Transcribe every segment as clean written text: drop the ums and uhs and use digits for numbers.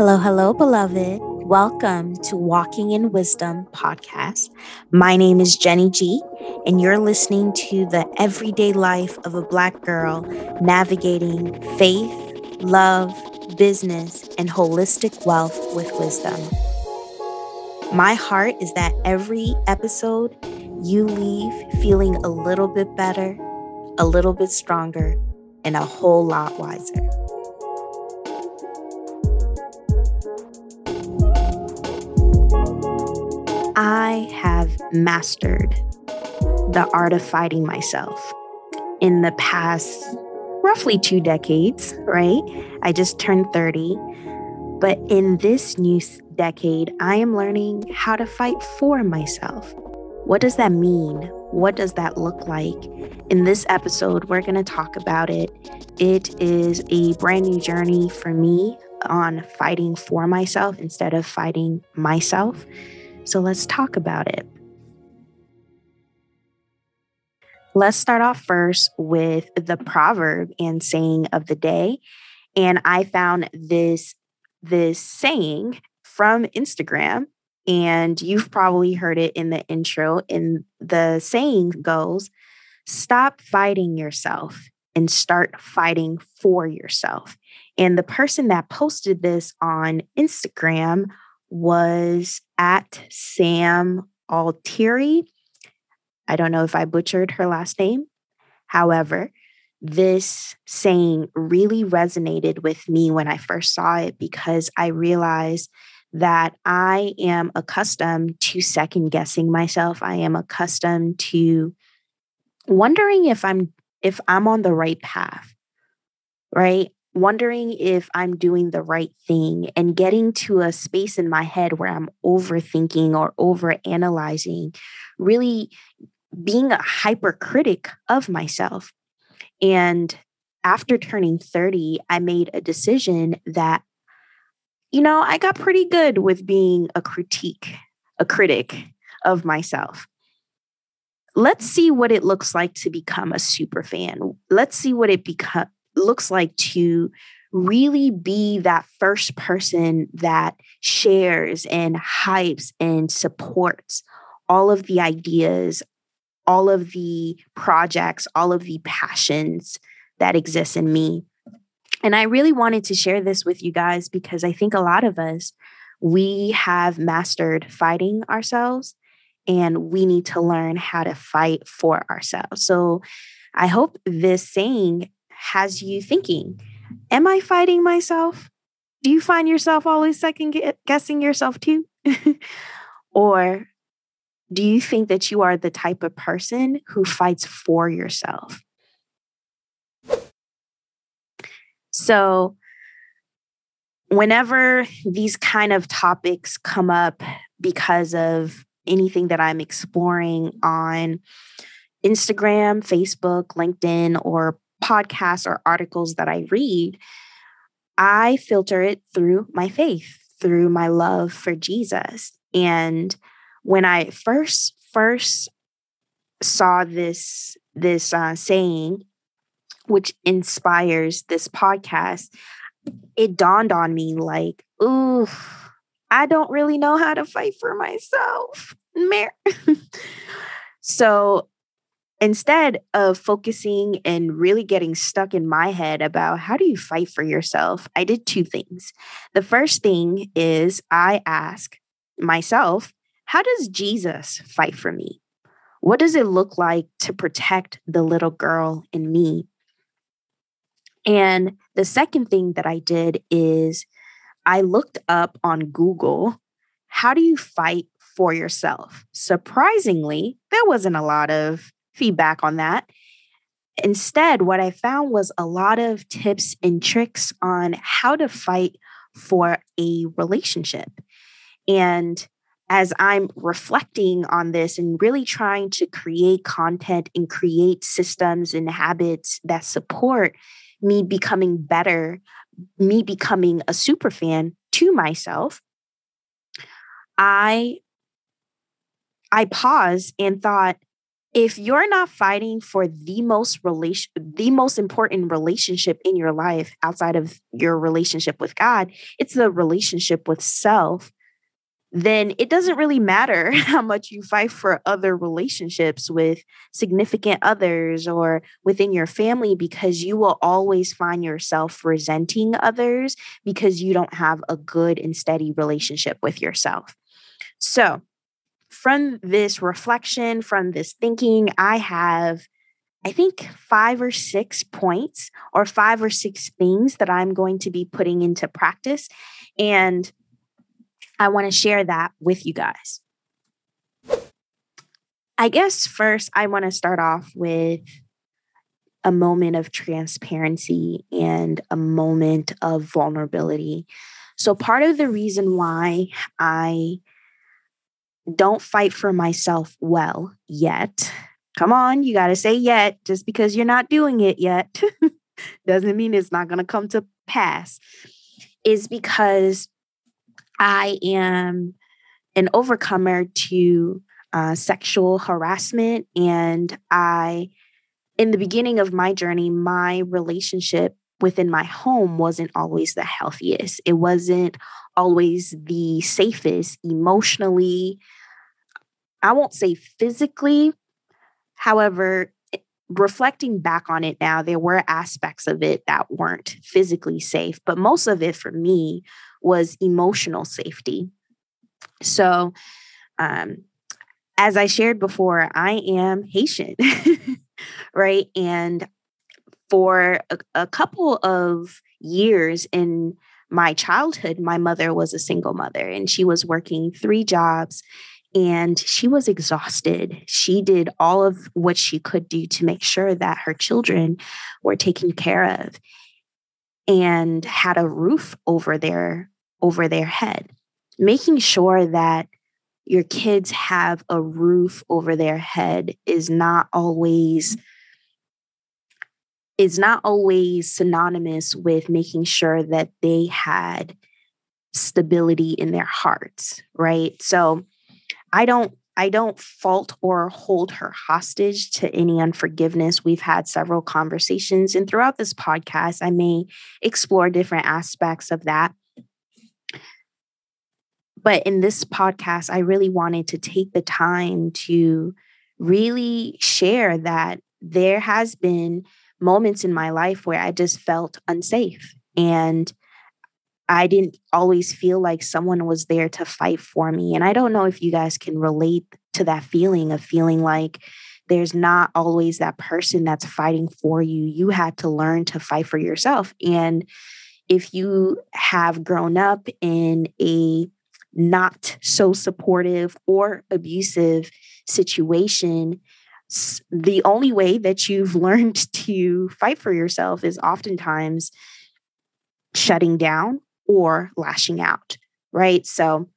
Hello, beloved. Welcome to Walking in Wisdom Podcast. My name is Jenny G, and you're listening to the everyday life of a Black girl navigating faith, love, business, and holistic wealth with wisdom. My heart is that every episode you leave feeling a little bit better, a little bit stronger, and a whole lot wiser. I have mastered the art of fighting myself in the past roughly 2 decades, right? I just turned 30. But in this new decade, I am learning how to fight for myself. What does that mean? What does that look like? In this episode, we're going to talk about it. It is a brand new journey for me on fighting for myself instead of fighting myself. So let's talk about it. Let's start off first with the proverb and saying of the day. And I found this saying from Instagram, and you've probably heard it in the intro. And the saying goes, stop fighting yourself and start fighting for yourself. And the person that posted this on Instagram was at Sam Altieri. I don't know if I butchered her last name. However, this saying really resonated with me when I first saw it because I realized that I am accustomed to second guessing myself. I am accustomed to wondering if I'm on the right path, right? Wondering if I'm doing the right thing and getting to a space in my head where I'm overthinking or overanalyzing, really being a hypercritic of myself. And after turning 30, I made a decision that, I got pretty good with being a critic of myself. Let's see what it looks like to become a super fan. Let's see what it looks like to really be that first person that shares and hypes and supports all of the ideas, all of the projects, all of the passions that exist in me. And I really wanted to share this with you guys because I think a lot of us, we have mastered fighting ourselves and we need to learn how to fight for ourselves. So I hope this saying has you thinking, am I fighting myself? Do you find yourself always second guessing yourself too? Or do you think that you are the type of person who fights for yourself? So whenever these kind of topics come up because of anything that I'm exploring on Instagram, Facebook, LinkedIn, or podcasts or articles that I read, I filter it through my faith, through my love for Jesus. And when I first saw this saying, which inspires this podcast, it dawned on me like, ooh, I don't really know how to fight for myself. So instead of focusing and really getting stuck in my head about how do you fight for yourself, I did 2 things. The first thing is I ask myself, how does Jesus fight for me? What does it look like to protect the little girl in me? And the second thing that I did is I looked up on Google, how do you fight for yourself? Surprisingly, there wasn't a lot of feedback on that. Instead, what I found was a lot of tips and tricks on how to fight for a relationship. And as I'm reflecting on this and really trying to create content and create systems and habits that support me becoming better, me becoming a super fan to myself, I paused and thought, if you're not fighting for the most important relationship in your life outside of your relationship with God, it's the relationship with self, then it doesn't really matter how much you fight for other relationships with significant others or within your family, because you will always find yourself resenting others because you don't have a good and steady relationship with yourself. So from this reflection, from this thinking, I have, I think, 5 or 6 points or 5 or 6 things that I'm going to be putting into practice. And I want to share that with you guys. I guess first, I want to start off with a moment of transparency and a moment of vulnerability. So part of the reason why I don't fight for myself well yet, come on, you got to say yet, just because you're not doing it yet doesn't mean it's not going to come to pass, is because I am an overcomer to sexual harassment. And in the beginning of my journey, my relationship within my home wasn't always the healthiest. It wasn't always the safest emotionally. I won't say physically. However, reflecting back on it now, there were aspects of it that weren't physically safe, but most of it for me was emotional safety. So, as I shared before, I am Haitian, right? And for a couple of years in my childhood, my mother was a single mother and she was working 3 jobs. And she was exhausted. She did all of what she could do to make sure that her children were taken care of and had a roof over their head. Making sure that your kids have a roof over their head is not always synonymous with making sure that they had stability in their hearts, right? So I don't fault or hold her hostage to any unforgiveness. We've had several conversations, and throughout this podcast, I may explore different aspects of that. But in this podcast, I really wanted to take the time to really share that there has been moments in my life where I just felt unsafe, and I didn't always feel like someone was there to fight for me. And I don't know if you guys can relate to that feeling of feeling like there's not always that person that's fighting for you. You had to learn to fight for yourself. And if you have grown up in a not so supportive or abusive situation, the only way that you've learned to fight for yourself is oftentimes shutting down or lashing out, right? So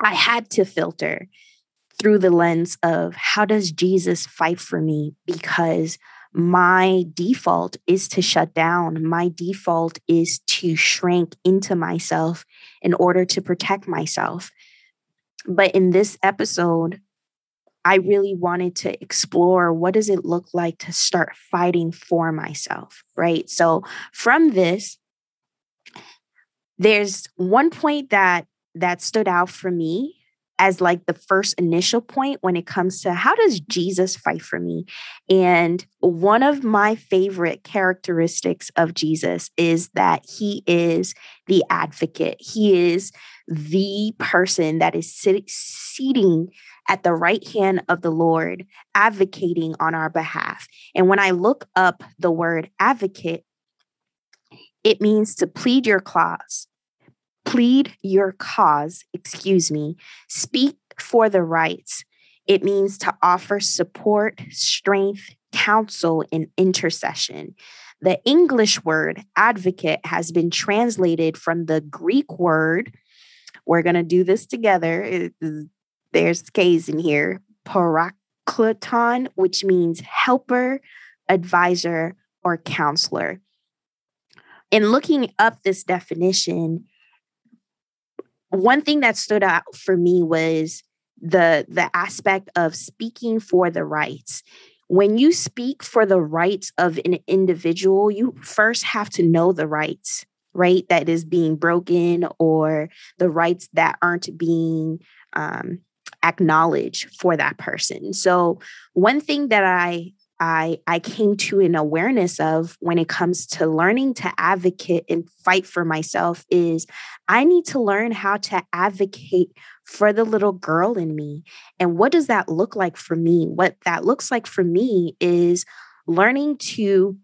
I had to filter through the lens of how does Jesus fight for me? Because my default is to shut down. My default is to shrink into myself in order to protect myself. But in this episode, I really wanted to explore what does it look like to start fighting for myself, right? So from this, there's one point that stood out for me as like the first initial point when it comes to how does Jesus fight for me? And one of my favorite characteristics of Jesus is that he is the advocate. He is the person that is sitting at the right hand of the Lord, advocating on our behalf. And when I look up the word advocate, it means to plead your cause, speak for the rights. It means to offer support, strength, counsel, and intercession. The English word advocate has been translated from the Greek word, we're going to do this together, there's K's in here, parakleton, which means helper, advisor, or counselor. In looking up this definition, one thing that stood out for me was the aspect of speaking for the rights. When you speak for the rights of an individual, you first have to know the rights, right? That is being broken, or the rights that aren't being acknowledged for that person. So one thing that I came to an awareness of when it comes to learning to advocate and fight for myself is I need to learn how to advocate for the little girl in me. And what does that look like for me? What that looks like for me is learning to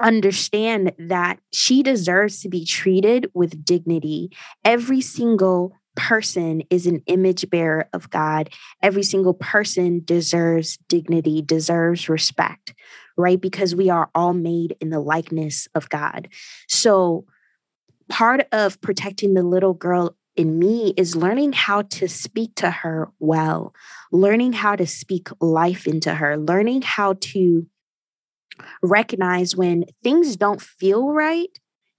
understand that she deserves to be treated with dignity. Every single person is an image bearer of God. Every single person deserves dignity, deserves respect, right? Because we are all made in the likeness of God. So part of protecting the little girl in me is learning how to speak to her well, learning how to speak life into her, learning how to recognize when things don't feel right.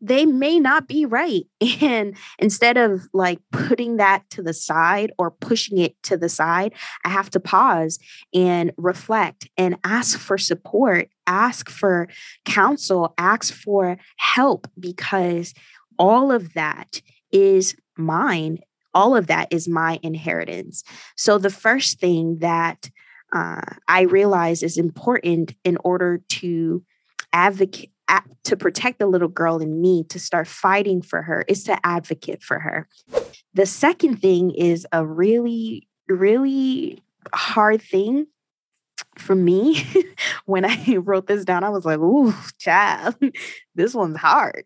They may not be right. And instead of like putting that to the side or pushing it to the side, I have to pause and reflect and ask for support, ask for counsel, ask for help, because all of that is mine. All of that is my inheritance. So the first thing that I realize is important in order to advocate, to protect the little girl in me, to start fighting for her, is to advocate for her. The second thing is a really, really hard thing for me. When I wrote this down, I was like, ooh, child, this one's hard.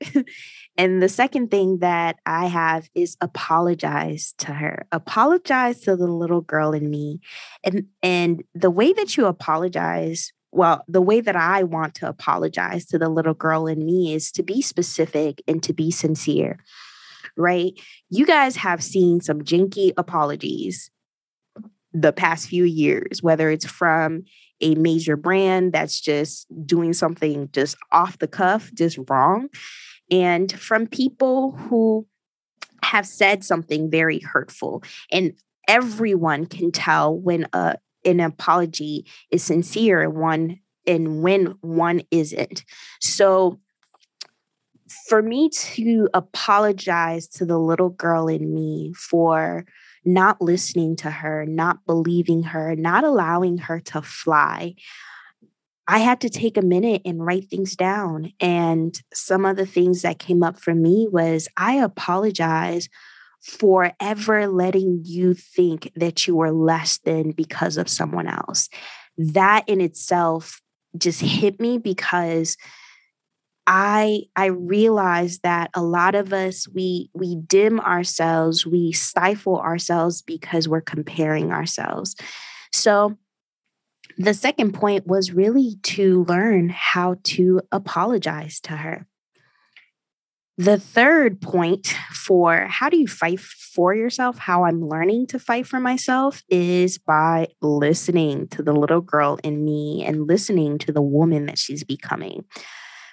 And the second thing that I have is apologize to her. Apologize to the little girl in me. And the way that you apologize, well, the way that I want to apologize to the little girl in me is to be specific and to be sincere, right? You guys have seen some janky apologies the past few years, whether it's from a major brand that's just doing something just off the cuff, just wrong, and from people who have said something very hurtful. And everyone can tell when an apology is sincere and when one isn't. So for me to apologize to the little girl in me for not listening to her, not believing her, not allowing her to fly, I had to take a minute and write things down. And some of the things that came up for me was, I apologize for ever letting you think that you were less than because of someone else. That in itself just hit me, because I realized that a lot of us, we dim ourselves, we stifle ourselves because we're comparing ourselves. So the second point was really to learn how to apologize to her. The third point for how do you fight for yourself, how I'm learning to fight for myself, is by listening to the little girl in me and listening to the woman that she's becoming.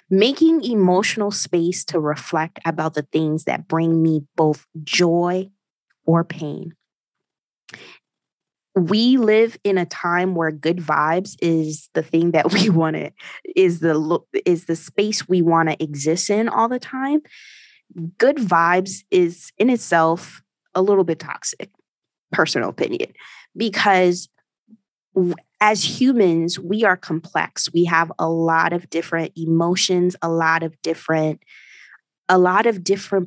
Making emotional space to reflect about the things that bring me both joy or pain. We live in a time where good vibes is the thing that we want to, is the space we want to exist in all the time. Good vibes is in itself a little bit toxic, personal opinion, because as humans, we are complex. We have a lot of different emotions, a lot of different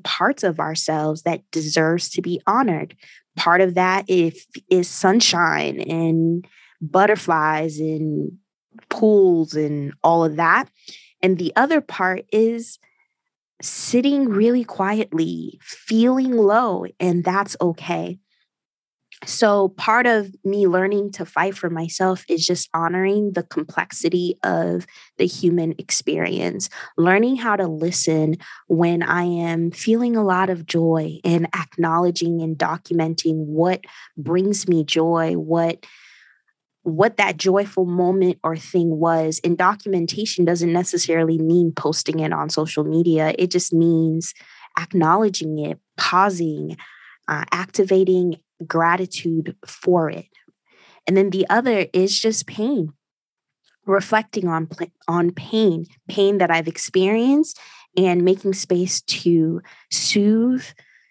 parts of ourselves that deserves to be honored. Part of that is sunshine and butterflies and pools and all of that. And the other part is sitting really quietly, feeling low, and that's okay. So part of me learning to fight for myself is just honoring the complexity of the human experience, learning how to listen when I am feeling a lot of joy and acknowledging and documenting what brings me joy, what that joyful moment or thing was. And documentation doesn't necessarily mean posting it on social media. It just means acknowledging it, pausing, activating gratitude for it. And then the other is just pain, reflecting on pain that I've experienced and making space to soothe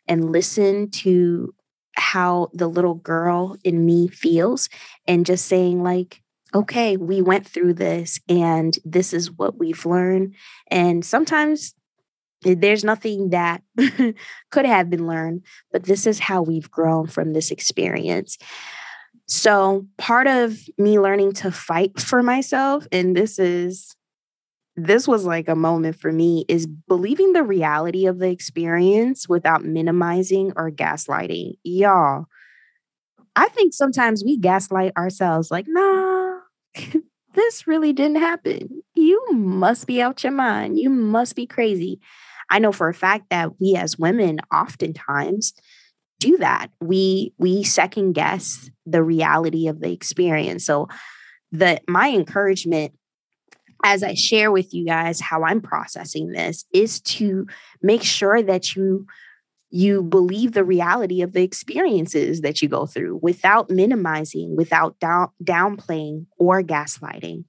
and listen to how the little girl in me feels and just saying like, okay, we went through this and this is what we've learned. And sometimes there's nothing that could have been learned, but this is how we've grown from this experience. So part of me learning to fight for myself, and this was like a moment for me, is believing the reality of the experience without minimizing or gaslighting. Y'all, I think sometimes we gaslight ourselves like, nah, this really didn't happen. You must be out your mind. You must be crazy. I know for a fact that we as women oftentimes do that. We second guess the reality of the experience. So my encouragement as I share with you guys how I'm processing this is to make sure that you believe the reality of the experiences that you go through without minimizing, without downplaying or gaslighting.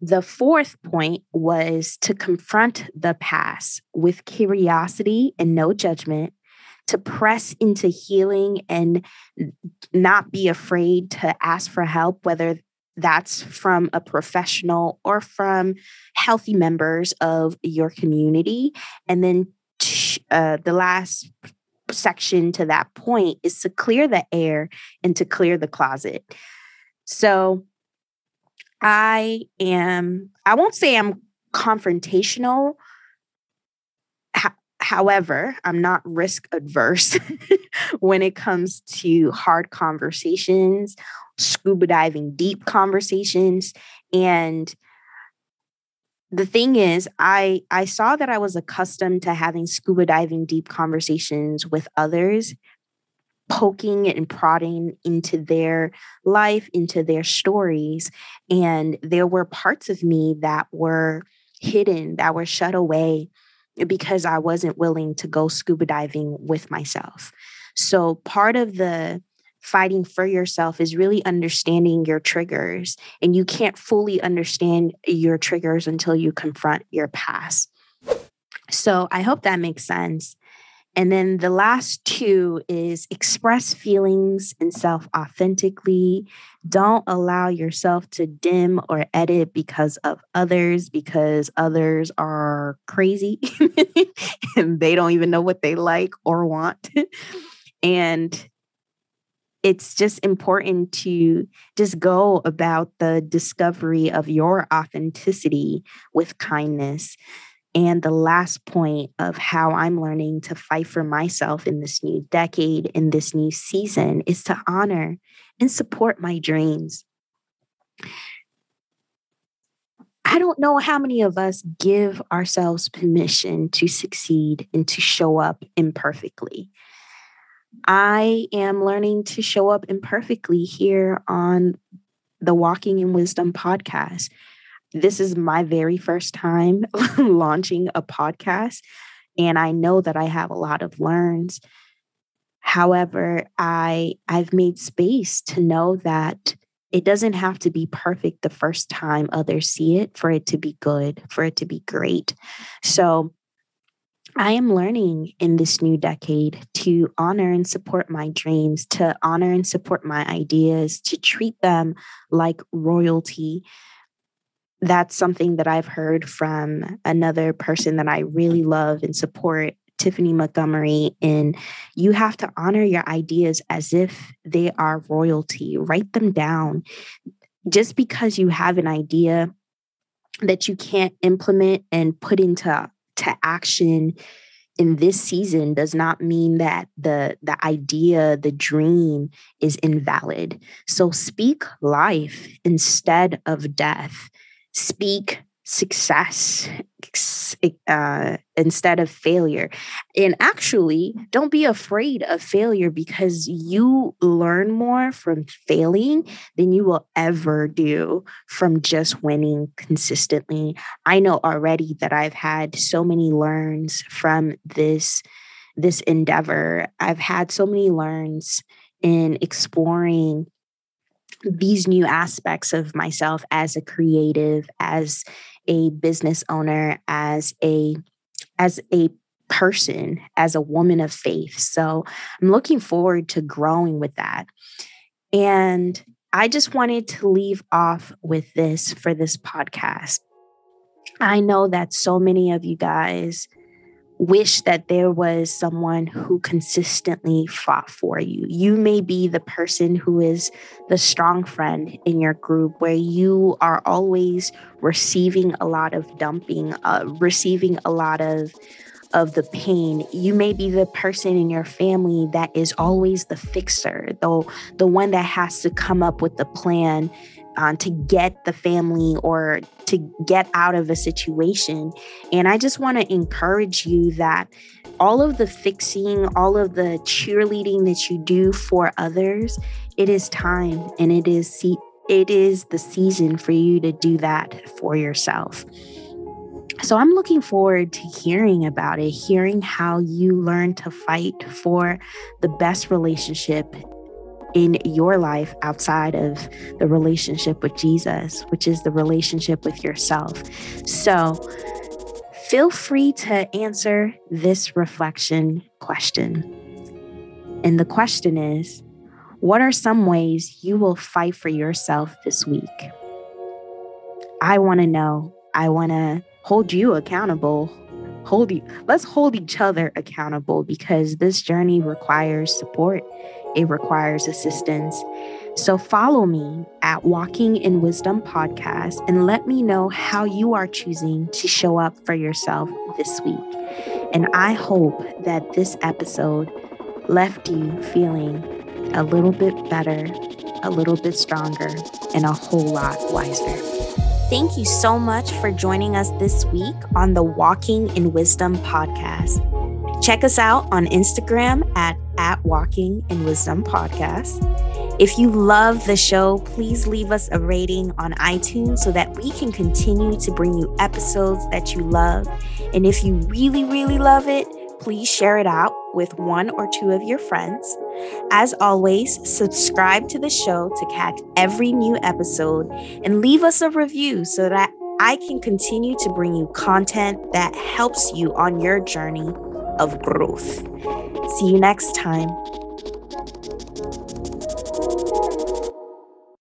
The fourth point was to confront the past with curiosity and no judgment, to press into healing and not be afraid to ask for help, whether that's from a professional or from healthy members of your community. And then the last section to that point is to clear the air and to clear the closet. So I won't say I'm confrontational. However, I'm not risk adverse when it comes to hard conversations, scuba diving deep conversations. And the thing is, I saw that I was accustomed to having scuba diving deep conversations with others, poking and prodding into their life, into their stories. And there were parts of me that were hidden, that were shut away because I wasn't willing to go scuba diving with myself. So part of the fighting for yourself is really understanding your triggers, and you can't fully understand your triggers until you confront your past. So I hope that makes sense. And then the last two is express feelings and self authentically. Don't allow yourself to dim or edit because of others, because others are crazy and they don't even know what they like or want. And it's just important to just go about the discovery of your authenticity with kindness. And the last point of how I'm learning to fight for myself in this new decade, in this new season, is to honor and support my dreams. I don't know how many of us give ourselves permission to succeed and to show up imperfectly. I am learning to show up imperfectly here on the Walking in Wisdom podcast. This is my very first time launching a podcast, and I know that I have a lot of learns. However, I've made space to know that it doesn't have to be perfect the first time others see it for it to be good, for it to be great. So I am learning in this new decade to honor and support my dreams, to honor and support my ideas, to treat them like royalty. That's something that I've heard from another person that I really love and support, Tiffany Montgomery. And you have to honor your ideas as if they are royalty. Write them down. Just because you have an idea that you can't implement and put into action in this season does not mean that the idea, the dream is invalid. So speak life instead of death. Speak success instead of failure. And actually, don't be afraid of failure, because you learn more from failing than you will ever do from just winning consistently. I know already that I've had so many learns from this this endeavor. I've had so many learns in exploring these new aspects of myself as a creative, as a business owner, as a person, as a woman of faith. So I'm looking forward to growing with that. And I just wanted to leave off with this for this podcast. I know that so many of you guys wish that there was someone who consistently fought for you. You may be the person who is the strong friend in your group where you are always receiving a lot of dumping, receiving a lot of the pain. You may be the person in your family that is always the fixer, the one that has to come up with the plan to get the family or to get out of a situation. And I just want to encourage you that all of the fixing, all of the cheerleading that you do for others, it is time and it is the season for you to do that for yourself. So I'm looking forward to hearing about it, hearing how you learn to fight for the best relationship in your life outside of the relationship with Jesus, which is the relationship with yourself. So feel free to answer this reflection question. And the question is, what are some ways you will fight for yourself this week? I want to know. I want to hold you accountable. Let's hold each other accountable, because this journey requires support. It requires assistance. So follow me at Walking in Wisdom Podcast and let me know how you are choosing to show up for yourself this week. And I hope that this episode left you feeling a little bit better, a little bit stronger, and a whole lot wiser. Thank you so much for joining us this week on the Walking in Wisdom podcast. Check us out on Instagram at Walking in Wisdom Podcast. If you love the show, please leave us a rating on iTunes so that we can continue to bring you episodes that you love. And if you really, really love it, please share it out with one or two of your friends. As always, subscribe to the show to catch every new episode and leave us a review so that I can continue to bring you content that helps you on your journey of growth. See you next time.